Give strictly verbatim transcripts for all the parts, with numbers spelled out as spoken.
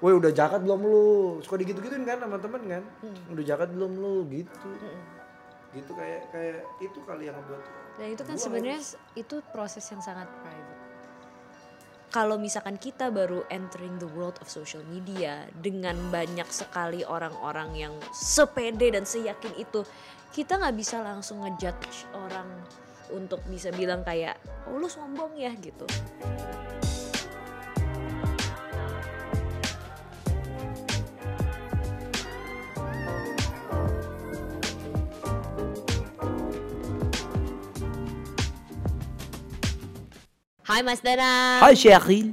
woi udah zakat belum lu, suka digitu-gituin kan sama temen kan, hmm. udah zakat belum lu gitu, hmm. gitu kayak kayak itu kali yang buat. Dan itu kan sebenarnya itu proses yang sangat private. Kalau misalkan kita baru entering the world of social media dengan banyak sekali orang-orang yang sepede dan seyakin itu, kita nggak bisa langsung ngejudge orang untuk bisa bilang kayak, oh lu sombong ya gitu. Hai Mas Danang. Hai Sheryl.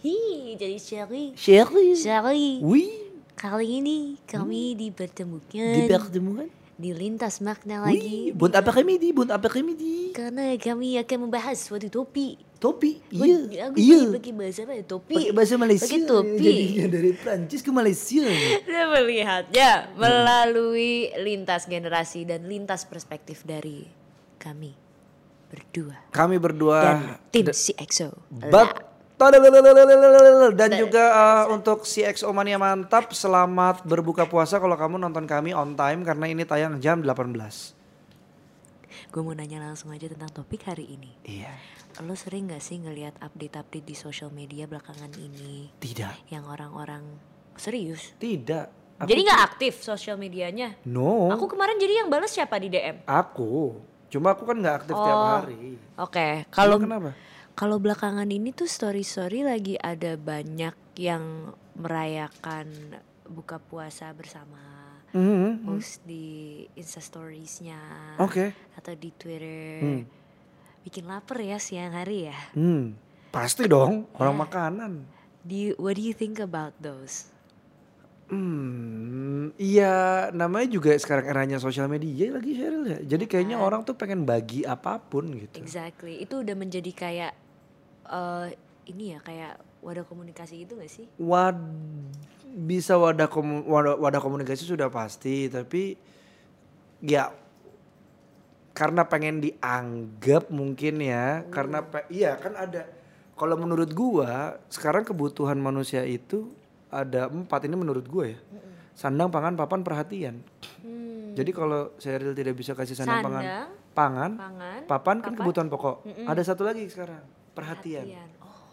Hi, jadi Sheryl. Sheryl. Sheryl. Oui. Kali ini kami hmm. dipertemukan. Dipertemukan? Di Lintas Makna lagi. Oui. Buat après-midi, buat après-midi. Karena kami akan membahas suatu topi. Topi? Iya. Iya. Pakai bahasa apa? Topi. Pakai bahasa Malaysia. Pakai topi. Jadinya dari Prancis ke Malaysia. Sudah melihatnya melalui lintas generasi dan lintas perspektif dari kami. Berdua. Kami berdua dan tim C X O Lab. Dan juga uh, untuk C X O Mania mantap, selamat berbuka puasa kalau kamu nonton kami on time karena ini tayang jam delapan belas. Gue mau nanya langsung aja tentang topik hari ini. Iya. Lo sering gak sih ngelihat update-update di social media belakangan ini? Tidak. Yang orang-orang serius? Tidak. Aku jadi nggak aktif social medianya? No. Aku kemarin jadi yang balas siapa di D M? Aku. Cuma aku kan nggak aktif oh, tiap hari. Oke, okay. Kalau kenapa? Kalau belakangan ini tuh story-story lagi ada banyak yang merayakan buka puasa bersama, mm-hmm. post di Insta Stories-nya, okay. atau di Twitter. Mm. Bikin lapar ya siang hari ya? Mm. Pasti dong, orang yeah. makanan. Do you, what do you think about those? Hmm, iya namanya juga sekarang eranya sosial media lagi Sheryl ya. Jadi kayaknya nah. orang tuh pengen bagi apapun gitu. Exactly, itu udah menjadi kayak uh, ini ya kayak wadah komunikasi gitu gak sih? Wad, bisa wadah, komu, wadah, wadah komunikasi sudah pasti, tapi ya karena pengen dianggap mungkin ya. Hmm. Karena pe, iya kan ada, kalau menurut gua sekarang kebutuhan manusia itu ada empat ini menurut gue ya. Sandang, pangan, papan, perhatian. Hmm. Jadi kalau Sheryl tidak bisa kasih sandang, sandang pangan, pangan, pangan, papan kan papan. Kebutuhan pokok. Mm-mm. Ada satu lagi sekarang, perhatian. perhatian. Oh.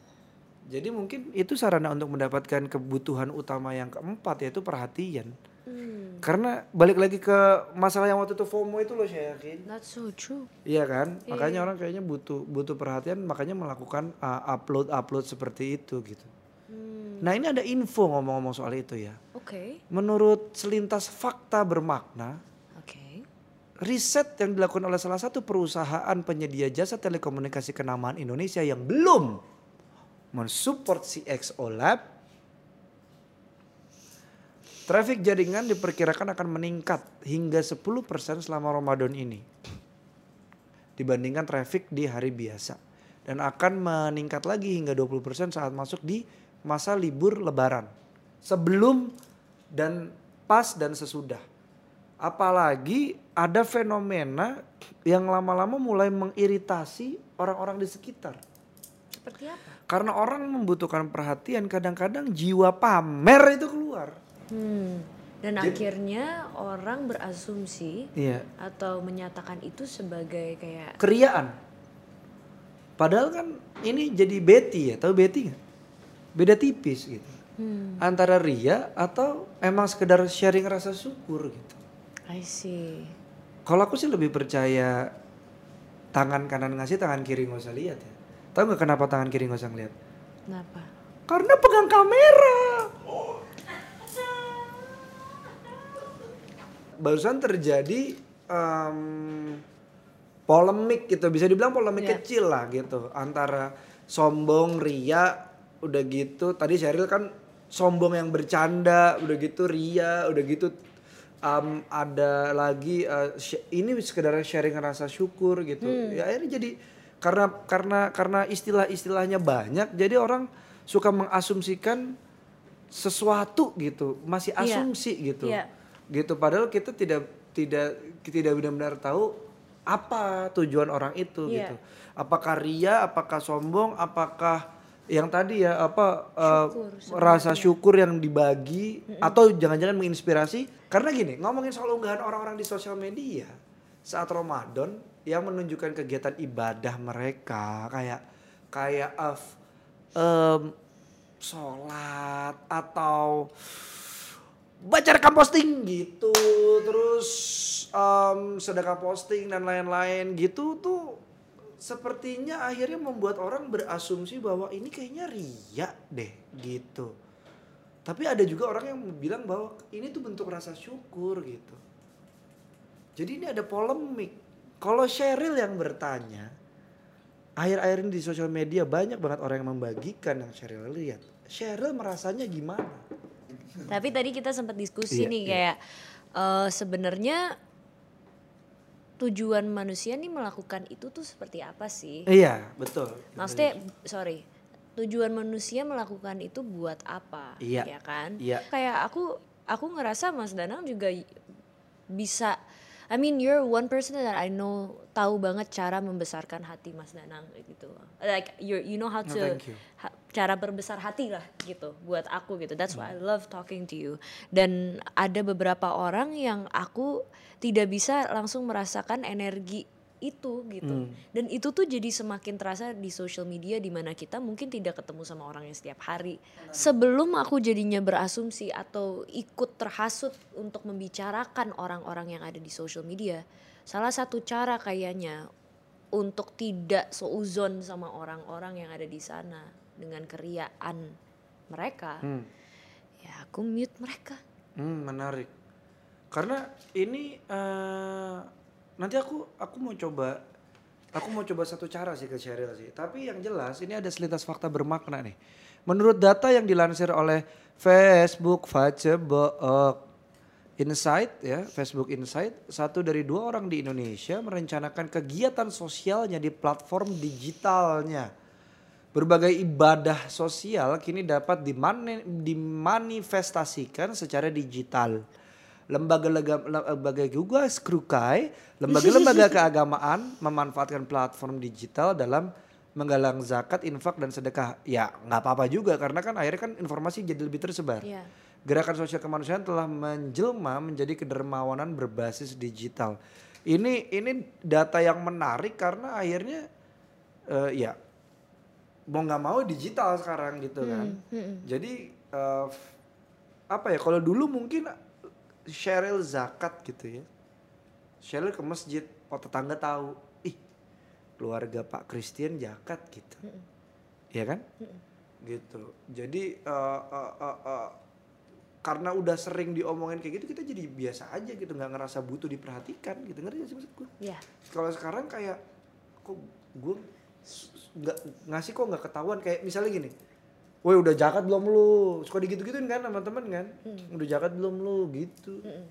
Jadi mungkin itu sarana untuk mendapatkan kebutuhan utama yang keempat yaitu perhatian. Hmm. Karena balik lagi ke masalah yang waktu itu FOMO itu loh Sheryl. That's so true. Iya kan? Yeah. Makanya orang kayaknya butuh butuh perhatian, makanya melakukan uh, upload-upload seperti itu gitu. Nah ini ada info ngomong-ngomong soal itu ya. Oke. Okay. Menurut selintas fakta bermakna, okay. riset yang dilakukan oleh salah satu perusahaan penyedia jasa telekomunikasi kenamaan Indonesia yang belum mensupport C X O Lab, trafik jaringan diperkirakan akan meningkat hingga sepuluh persen selama Ramadan ini dibandingkan trafik di hari biasa dan akan meningkat lagi hingga dua puluh persen saat masuk di masa libur lebaran, sebelum dan pas dan sesudah. Apalagi ada fenomena yang lama-lama mulai mengiritasi orang-orang di sekitar. Seperti apa? Karena orang membutuhkan perhatian, kadang-kadang jiwa pamer itu keluar. Hmm. Dan jadi, akhirnya orang berasumsi iya. atau menyatakan itu sebagai kayak keriaan. Padahal kan ini jadi Betty ya, tahu Betty gak? Beda tipis gitu, hmm. antara ria atau emang sekedar sharing rasa syukur gitu. I see. Kalau aku sih lebih percaya tangan kanan ngasih, tangan kiri gak usah lihat ya. Tahu gak kenapa tangan kiri gak usah ngeliat? Kenapa? Karena pegang kamera. Oh. Barusan terjadi um, polemik gitu, bisa dibilang polemik yeah. kecil lah gitu. Antara sombong, ria, udah gitu tadi Sheryl kan sombong yang bercanda, udah gitu ria, udah gitu um, ada lagi uh, sh- ini sekedar sharing rasa syukur gitu. Hmm. Ya akhirnya jadi karena karena karena istilah-istilahnya banyak, jadi orang suka mengasumsikan sesuatu gitu, masih asumsi yeah. gitu. Yeah. Gitu padahal kita tidak tidak tidak benar-benar tahu apa tujuan orang itu yeah. gitu. Apakah ria, apakah sombong, apakah yang tadi ya apa syukur, uh, rasa syukur yang dibagi mm-hmm. atau jangan-jangan menginspirasi, karena gini ngomongin soal unggahan orang-orang di sosial media saat Ramadan yang menunjukkan kegiatan ibadah mereka kayak kayak uh, um, sholat atau baca rekam posting gitu, terus um, sedekah posting dan lain-lain gitu tuh. Sepertinya akhirnya membuat orang berasumsi bahwa ini kayaknya riya deh gitu. Tapi ada juga orang yang bilang bahwa ini tuh bentuk rasa syukur gitu. Jadi ini ada polemik. Kalau Sheryl yang bertanya, akhir-akhir ini di sosial media banyak banget orang yang membagikan yang Sheryl lihat. Sheryl merasanya gimana? Tapi tadi kita sempat diskusi iya, nih iya. kayak uh, sebenarnya tujuan manusia nih melakukan itu tuh seperti apa sih? Iya, betul. Maksudnya, sorry, tujuan manusia melakukan itu buat apa? Iya, ya kan? Iya. Kayak aku, aku ngerasa Mas Danang juga bisa. I mean, you're one person that I know tahu banget cara membesarkan hati Mas Danang gitu. Like you, you know how to no, thank you. Ha, cara berbesar hati lah gitu. Buat aku gitu. That's why I love talking to you. Dan ada beberapa orang yang aku tidak bisa langsung merasakan energi itu gitu. Mm. Dan itu tuh jadi semakin terasa di social media di mana kita mungkin tidak ketemu sama orangnya setiap hari. Sebelum aku jadinya berasumsi atau ikut terhasut untuk membicarakan orang-orang yang ada di social media, salah satu cara kayaknya untuk tidak seuzon sama orang-orang yang ada di sana dengan keriaan mereka, hmm. ya aku mute mereka. Hmm, menarik. Karena ini uh, nanti aku aku mau coba aku mau coba satu cara sih ke Sheryl sih. Tapi yang jelas ini ada selintas fakta bermakna nih. Menurut data yang dilansir oleh Facebook Facebook Insight ya, Facebook Insight, satu dari dua orang di Indonesia merencanakan kegiatan sosialnya di platform digitalnya. Berbagai ibadah sosial kini dapat dimani, dimanifestasikan secara digital. Lembaga-lembaga juga skrukai, lembaga-lembaga keagamaan memanfaatkan platform digital dalam menggalang zakat, infak dan sedekah. Ya, nggak apa-apa juga karena kan akhirnya kan informasi jadi lebih tersebar. Yeah. Gerakan sosial kemanusiaan telah menjelma menjadi kedermawanan berbasis digital. Ini ini data yang menarik karena akhirnya uh, ya mau nggak mau digital sekarang gitu kan. Hmm, hmm. Jadi uh, apa ya? Kalau dulu mungkin Sheryl zakat gitu ya. Sheryl ke masjid, oh tetangga tahu, ih keluarga Pak Christian zakat gitu, iya hmm. kan? Hmm. Gitu. Jadi uh, uh, uh, uh, karena udah sering diomongin kayak gitu, kita jadi biasa aja gitu, nggak ngerasa butuh diperhatikan gitu, ngerti gak sih maksud gue? Iya. Yeah. Kalau sekarang kayak, kok gue nggak ngasih kok nggak ketahuan, kayak misalnya gini, woi udah zakat belum lu, suka digitu-gituin kan sama temen kan, mm. udah zakat belum lu gitu, mm.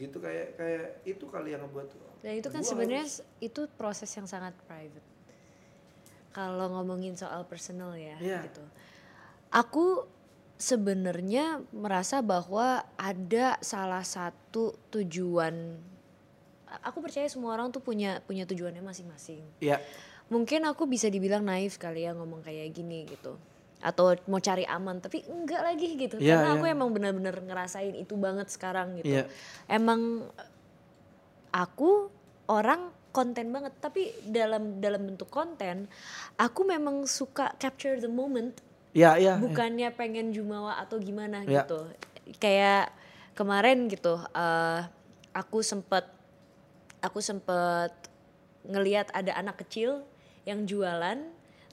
gitu kayak kayak itu kali yang ngebuat. Dan itu kan sebenarnya itu proses yang sangat private. Kalau ngomongin soal personal ya, yeah. gitu, aku sebenarnya merasa bahwa ada salah satu tujuan. Aku percaya semua orang tuh punya punya tujuannya masing-masing. Ya. Mungkin aku bisa dibilang naif kali ya ngomong kayak gini gitu. Atau mau cari aman tapi enggak lagi gitu. Ya, karena ya. Aku emang benar-benar ngerasain itu banget sekarang gitu. Ya. Emang aku orang konten banget tapi dalam dalam bentuk konten aku memang suka capture the moment. Ya, ya, bukannya ya. Pengen jumawa atau gimana ya. Gitu. Kayak kemarin gitu uh, aku sempet aku sempet ngelihat ada anak kecil yang jualan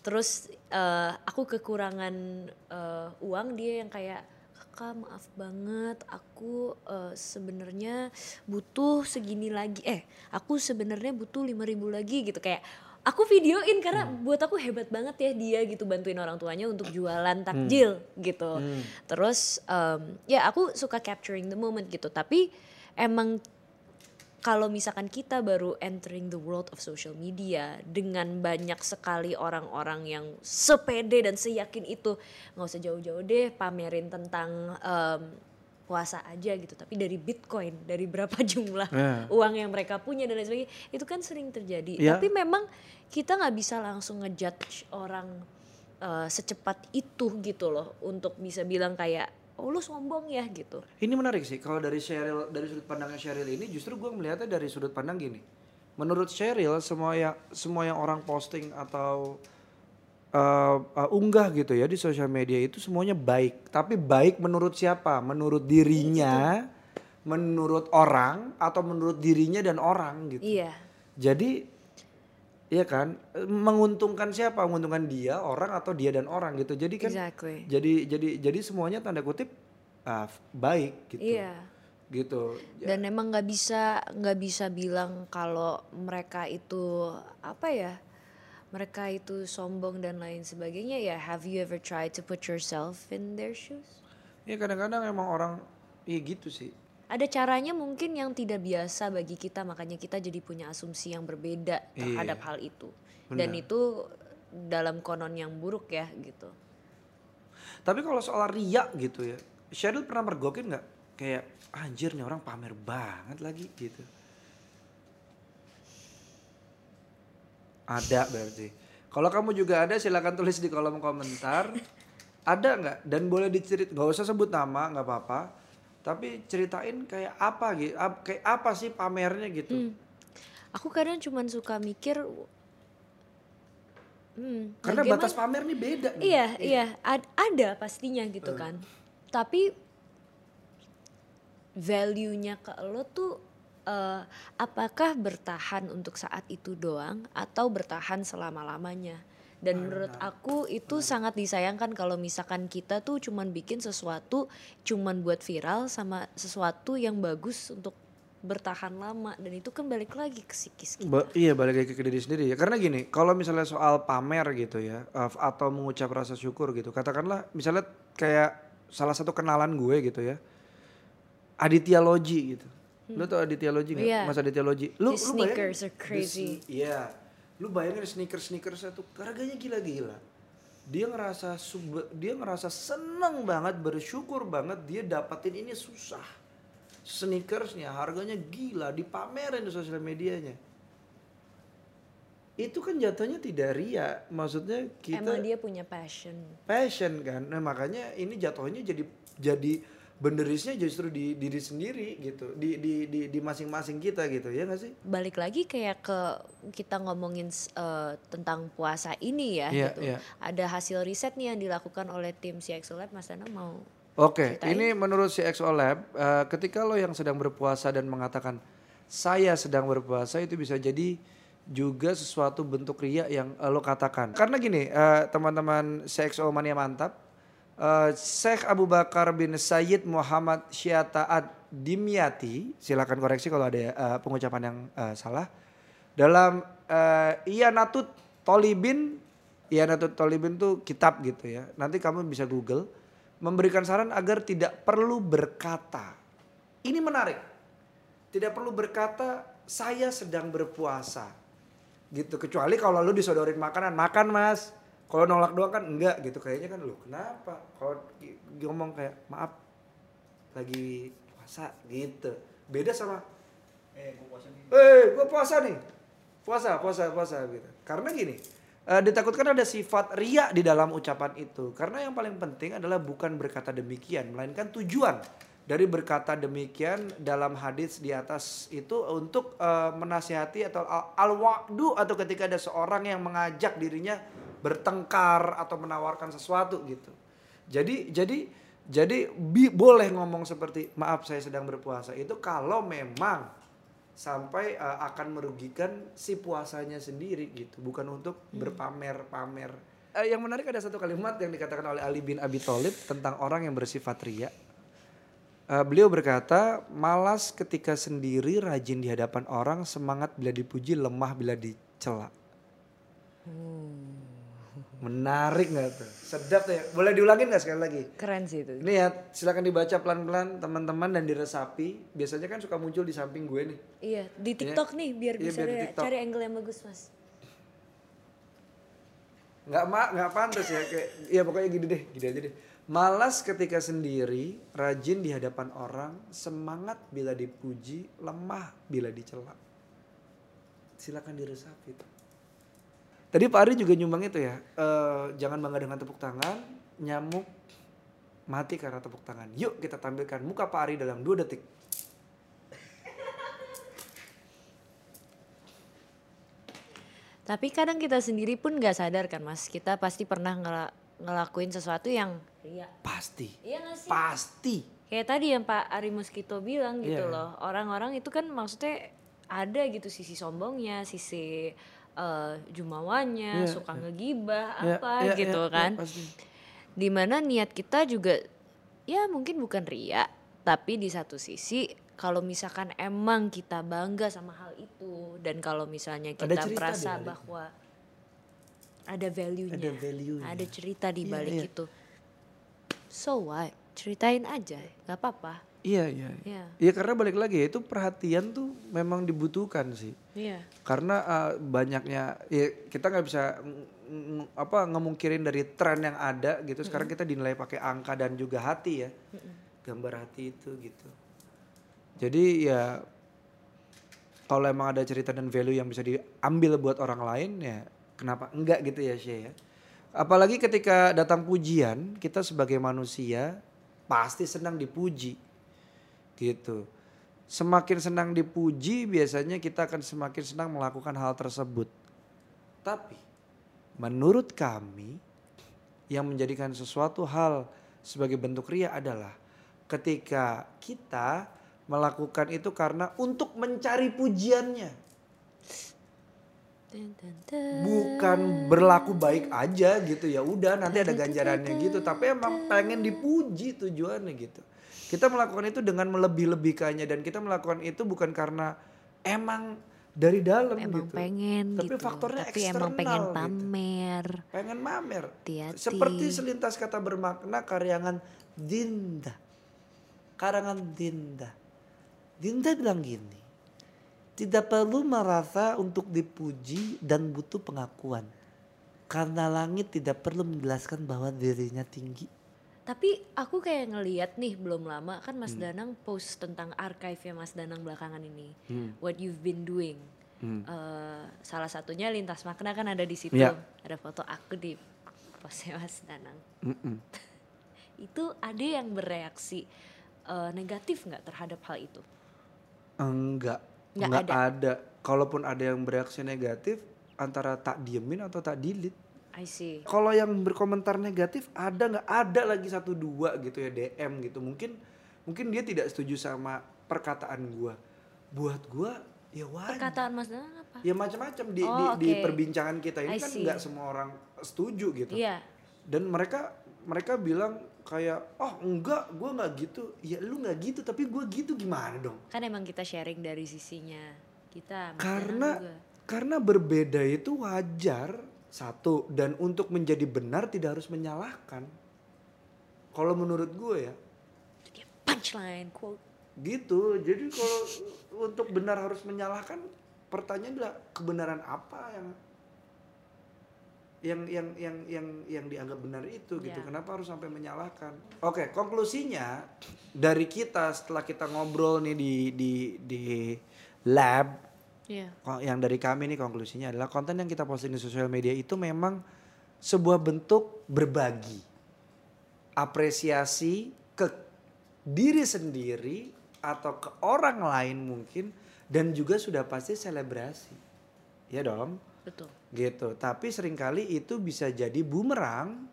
terus uh, aku kekurangan uh, uang, dia yang kayak kakak maaf banget aku uh, sebenarnya butuh segini lagi eh aku sebenarnya butuh lima ribu lagi gitu kayak aku videoin karena hmm. buat aku hebat banget ya dia gitu bantuin orang tuanya untuk jualan takjil hmm. gitu. Hmm. Terus um, ya aku suka capturing the moment gitu. Tapi emang kalau misalkan kita baru entering the world of social media dengan banyak sekali orang-orang yang sepede dan seyakin itu, nggak usah jauh-jauh deh pamerin tentang um, puasa aja gitu, tapi dari Bitcoin, dari berapa jumlah yeah. uang yang mereka punya dan lain sebagainya, itu kan sering terjadi. Yeah. Tapi memang kita nggak bisa langsung ngejudge orang uh, secepat itu gitu loh untuk bisa bilang kayak oh lu sombong ya gitu. Ini menarik sih kalau dari Sheryl, dari sudut pandangnya Sheryl ini justru gue melihatnya dari sudut pandang gini. Menurut Sheryl semua yang semua yang orang posting atau Uh, uh, unggah gitu ya di sosial media itu semuanya baik. Tapi baik menurut siapa? Menurut dirinya, gitu. Menurut orang, atau menurut dirinya dan orang gitu. Iya. Jadi, iya kan, menguntungkan siapa? Menguntungkan dia, orang, atau dia dan orang gitu. Jadi kan, exactly. jadi jadi jadi semuanya tanda kutip uh, baik gitu. Iya. Gitu. Dan ya. Emang nggak bisa nggak bisa bilang kalau mereka itu apa ya? Mereka itu sombong dan lain sebagainya ya. Have you ever tried to put yourself in their shoes? Ya kadang-kadang emang orang ya gitu sih. Ada caranya mungkin yang tidak biasa bagi kita, makanya kita jadi punya asumsi yang berbeda terhadap iya. hal itu. Benar. Dan itu dalam konon yang buruk ya gitu. Tapi kalau soal riya gitu ya, Sheryl pernah mergokin nggak? Kayak anjir nih orang pamer banget lagi gitu. Ada berarti. Kalau kamu juga ada silakan tulis di kolom komentar. Ada nggak? Dan boleh dicerit, nggak usah sebut nama, nggak apa-apa. Tapi ceritain kayak apa gitu, kayak apa sih pamernya gitu. Hmm. Aku kadang cuman suka mikir. Hmm, karena bagaimana? Batas pamer nih beda. Nih. Iya, iya, iya. Ad- ada pastinya gitu uh. kan. Tapi value-nya ke lo tuh. Uh, apakah bertahan untuk saat itu doang atau bertahan selama-lamanya? Dan menurut aku itu sangat disayangkan kalau misalkan kita tuh cuman bikin sesuatu cuman buat viral sama sesuatu yang bagus untuk bertahan lama, dan itu kan balik lagi ke psikis kita. Ba- iya balik lagi ke diri sendiri ya. Karena gini, kalau misalnya soal pamer gitu ya atau mengucap rasa syukur gitu, katakanlah misalnya kayak salah satu kenalan gue gitu ya, Aditya Loji gitu. Hmm. Lu tau Aditya Loji gak? Yeah. Mas Aditya Loji. Lu, lu sneakers bayangin, are crazy. Iya. Yeah. Lu bayangin sneakers-sneakersnya tuh harganya gila-gila. Dia ngerasa sub, dia ngerasa seneng banget, bersyukur banget dia dapatin ini susah. Sneakersnya harganya gila, dipamerin di sosial medianya. Itu kan jatuhnya tidak ria, maksudnya kita emang dia punya passion. Passion kan. Nah, makanya ini jatuhnya jadi jadi benderisnya justru di diri sendiri gitu, di di di, di masing-masing kita gitu, ya nggak sih? Balik lagi kayak ke kita ngomongin uh, tentang puasa ini ya, yeah, gitu. Yeah. Ada hasil riset nih yang dilakukan oleh tim C X O Lab, Mas Dana mau Oke, okay. Ini menurut C X O Lab, uh, ketika lo yang sedang berpuasa dan mengatakan saya sedang berpuasa, itu bisa jadi juga sesuatu bentuk riya yang uh, lo katakan. Karena gini, uh, teman-teman C X O Mania Mantap. Uh, Syekh Abu Bakar bin Sayyid Muhammad Syyata Ad-Dimyati, silakan koreksi kalau ada uh, pengucapan yang uh, salah. Dalam uh, Iyanatut Tolibin, Iyanatut Tolibin tuh kitab gitu ya. Nanti kamu bisa Google, memberikan saran agar tidak perlu berkata. Ini menarik. Tidak perlu berkata saya sedang berpuasa. Gitu, kecuali kalau lu disodorin makanan, makan Mas. Kalau nolak doang kan enggak gitu, kayaknya kan lu kenapa? Kalau ngomong kayak maaf lagi puasa gitu. Beda sama eh gua puasa nih. Eh gua puasa nih. Puasa, puasa, puasa gitu. Karena gini, uh, ditakutkan ada sifat riya di dalam ucapan itu. Karena yang paling penting adalah bukan berkata demikian, melainkan tujuan dari berkata demikian dalam hadis di atas itu untuk uh, menasihati atau al-wa'du, atau ketika ada seorang yang mengajak dirinya bertengkar atau menawarkan sesuatu gitu. Jadi jadi jadi bi, boleh ngomong seperti maaf saya sedang berpuasa itu kalau memang sampai uh, akan merugikan si puasanya sendiri gitu, bukan untuk hmm. berpamer-pamer. Uh, yang menarik ada satu kalimat yang dikatakan oleh Ali bin Abi Thalib tentang orang yang bersifat riya. Uh, beliau berkata, malas ketika sendiri, rajin di hadapan orang, semangat bila dipuji, lemah bila dicela. Hmm. Menarik gak tuh? Sedap tuh ya? Boleh diulangin gak sekali lagi? Keren sih itu. Ini ya silakan dibaca pelan-pelan teman-teman dan diresapi. Biasanya kan suka muncul di samping gue nih. Iya di TikTok ya. Nih biar iya, bisa biar re- cari angle yang bagus Mas. Gak, ma- gak pantas ya kayak, ya pokoknya gini deh, gini aja deh. Malas ketika sendiri, rajin di hadapan orang, semangat bila dipuji, lemah bila dicela. Silakan diresapi tuh. Tadi Pak Ari juga nyumbang itu ya, e, jangan bangga dengan tepuk tangan, nyamuk mati karena tepuk tangan. Yuk kita tampilkan muka Pak Ari dalam dua detik. Tapi kadang kita sendiri pun gak sadar kan Mas, kita pasti pernah ngel ngelakuin sesuatu yang ria. Pasti, iya gak sih? Pasti. Kayak tadi yang Pak Ari Muskito bilang gitu yeah. loh, orang-orang itu kan maksudnya ada gitu sisi sombongnya, sisi... Uh, jumawanya, yeah, suka yeah. ngegibah, yeah, apa yeah, gitu yeah, kan. Yeah, dimana niat kita juga ya mungkin bukan ria, tapi di satu sisi kalau misalkan emang kita bangga sama hal itu dan kalau misalnya kita merasa bahwa ada value-nya, ada, value ada cerita di balik yeah, yeah. itu. So what? Ceritain aja, gak apa-apa. Iya, iya, iya. Ya, karena balik lagi ya, itu perhatian tuh memang dibutuhkan sih. Iya. Karena uh, banyaknya, ya kita nggak bisa apa ngemungkirin dari tren yang ada gitu. Sekarang mm-hmm. kita dinilai pakai angka dan juga hati ya, mm-hmm. gambar hati itu gitu. Jadi ya kalau emang ada cerita dan value yang bisa diambil buat orang lain ya kenapa enggak gitu ya Syekh ya. Apalagi ketika datang pujian, kita sebagai manusia pasti senang dipuji. Gitu. Semakin senang dipuji biasanya kita akan semakin senang melakukan hal tersebut. Tapi menurut kami yang menjadikan sesuatu hal sebagai bentuk ria adalah ketika kita melakukan itu karena untuk mencari pujiannya. Bukan berlaku baik aja gitu ya udah nanti ada ganjarannya gitu, tapi emang pengen dipuji tujuannya gitu. Kita melakukan itu dengan melebih-lebihkannya dan kita melakukan itu bukan karena emang dari dalam emang gitu. Pengen tapi gitu. Faktornya tapi eksternal. Emang pengen pamer. Gitu. Pengen pamer. Hati-hati. Seperti selintas kata bermakna karyangan Dinda. Karangan Dinda. Dinda bilang gini. Tidak perlu merasa untuk dipuji dan butuh pengakuan. Karena langit tidak perlu menjelaskan bahwa dirinya tinggi. Tapi aku kayak ngelihat nih belum lama kan Mas hmm. Danang post tentang archive-nya Mas Danang belakangan ini. Hmm. What you've been doing. Hmm. Uh, salah satunya Lintas Makna kan ada di situ. Yeah. Ada foto aku di postnya Mas Danang. Itu ada yang bereaksi uh, negatif gak terhadap hal itu? Enggak. Enggak, enggak ada. ada. Kalaupun ada yang bereaksi negatif antara tak diemin atau tak delete. I see. Kalau yang berkomentar negatif ada nggak ada lagi satu dua gitu ya D M gitu mungkin mungkin dia tidak setuju sama perkataan gua buat gua ya wajar. Perkataan Mas Danang apa? Ya macam-macam di, oh, di, okay. di perbincangan kita ini I kan nggak semua orang setuju gitu. Iya. Yeah. Dan mereka mereka bilang kayak oh enggak gua nggak gitu ya lu nggak gitu tapi gua gitu gimana dong? Kan emang kita sharing dari sisinya kita. Mas karena karena berbeda itu wajar. Satu, dan untuk menjadi benar tidak harus menyalahkan. Kalau menurut gue ya. Jadi punchline quote. Gitu, jadi kalau untuk benar harus menyalahkan, pertanyaan adalah kebenaran apa yang yang yang yang yang, yang dianggap benar itu gitu. Yeah. Kenapa harus sampai menyalahkan? Oke, konklusinya dari kita setelah kita ngobrol nih di di di lab. Yeah. Yang dari kami nih konklusinya adalah konten yang kita posting di sosial media itu memang sebuah bentuk berbagi, apresiasi ke diri sendiri atau ke orang lain mungkin dan juga sudah pasti selebrasi, ya dong? Betul. Gitu. Tapi seringkali itu bisa jadi bumerang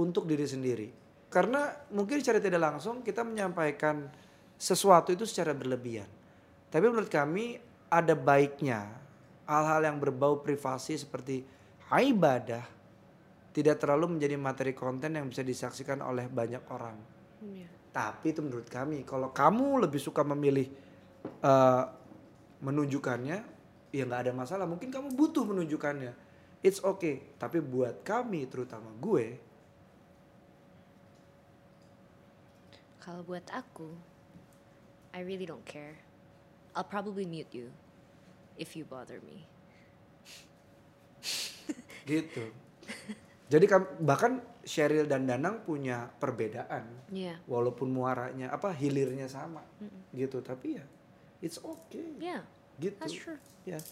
untuk diri sendiri karena mungkin secara tidak langsung kita menyampaikan sesuatu itu secara berlebihan. Tapi menurut kami ada baiknya hal-hal yang berbau privasi seperti ibadah tidak terlalu menjadi materi konten yang bisa disaksikan oleh banyak orang. Ya. Tapi itu menurut kami kalau kamu lebih suka memilih uh, menunjukkannya ya nggak ada masalah. Mungkin kamu butuh menunjukkannya, it's okay. Tapi buat kami terutama gue, kalau buat aku, I really don't care. I'll probably mute you if you bother me. Gitu. Jadi bahkan Sheryl dan Danang punya perbedaan, yeah. walaupun muaranya apa hilirnya sama, mm-mm. gitu. Tapi ya, it's okay. Yeah, gitu. That's true. Yeah.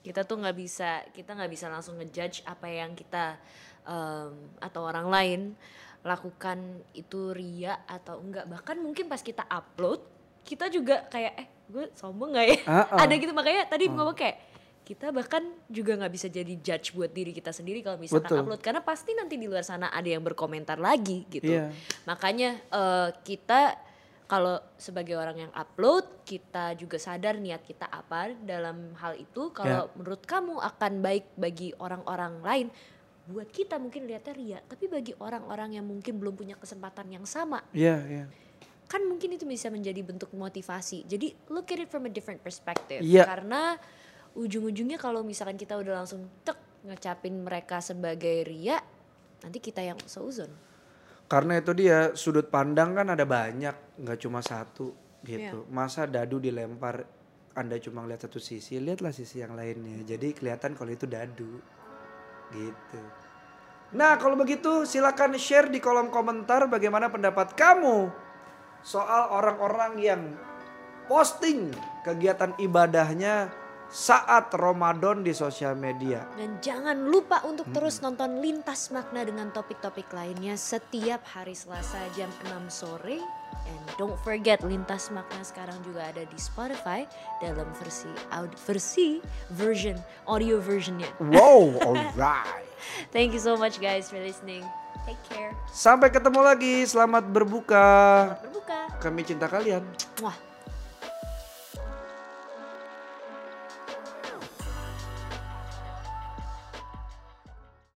Kita tuh nggak bisa, kita nggak bisa langsung ngejudge apa yang kita um, atau orang lain lakukan itu ria atau enggak. Bahkan mungkin pas kita upload, kita juga kayak eh gue sombong nggak ya? Uh-uh. Ada gitu, makanya tadi uh. ngomong kayak kita bahkan juga nggak bisa jadi judge buat diri kita sendiri kalau misalkan Betul. upload, karena pasti nanti di luar sana ada yang berkomentar lagi gitu. Yeah. Makanya uh, kita kalau sebagai orang yang upload, kita juga sadar niat kita apa dalam hal itu. Kalau yeah. menurut kamu akan baik bagi orang-orang lain, buat kita mungkin lihatnya ria, tapi bagi orang-orang yang mungkin belum punya kesempatan yang sama. Yeah, yeah. Kan mungkin itu bisa menjadi bentuk motivasi. Jadi look at it from a different perspective. Yeah. Karena ujung-ujungnya kalau misalkan kita udah langsung tek ngecapin mereka sebagai ria, nanti kita yang seuzon. Karena itu dia, sudut pandang kan ada banyak, nggak cuma satu gitu. Yeah. Masa dadu dilempar, Anda cuma lihat satu sisi, lihatlah sisi yang lainnya. Jadi kelihatan kalau itu dadu gitu. Nah, kalau begitu silakan share di kolom komentar bagaimana pendapat kamu soal orang-orang yang posting kegiatan ibadahnya saat Ramadan di sosial media. Dan jangan lupa untuk hmm. terus nonton Lintas Makna dengan topik-topik lainnya setiap hari Selasa jam enam sore. And don't forget, Lintas Makna sekarang juga ada di Spotify dalam versi audio, versi version audio versionnya. Wow, alright. Thank you so much guys for listening. Take care. Sampai ketemu lagi. Selamat berbuka. Selamat berbuka. Kami cinta kalian. Wah.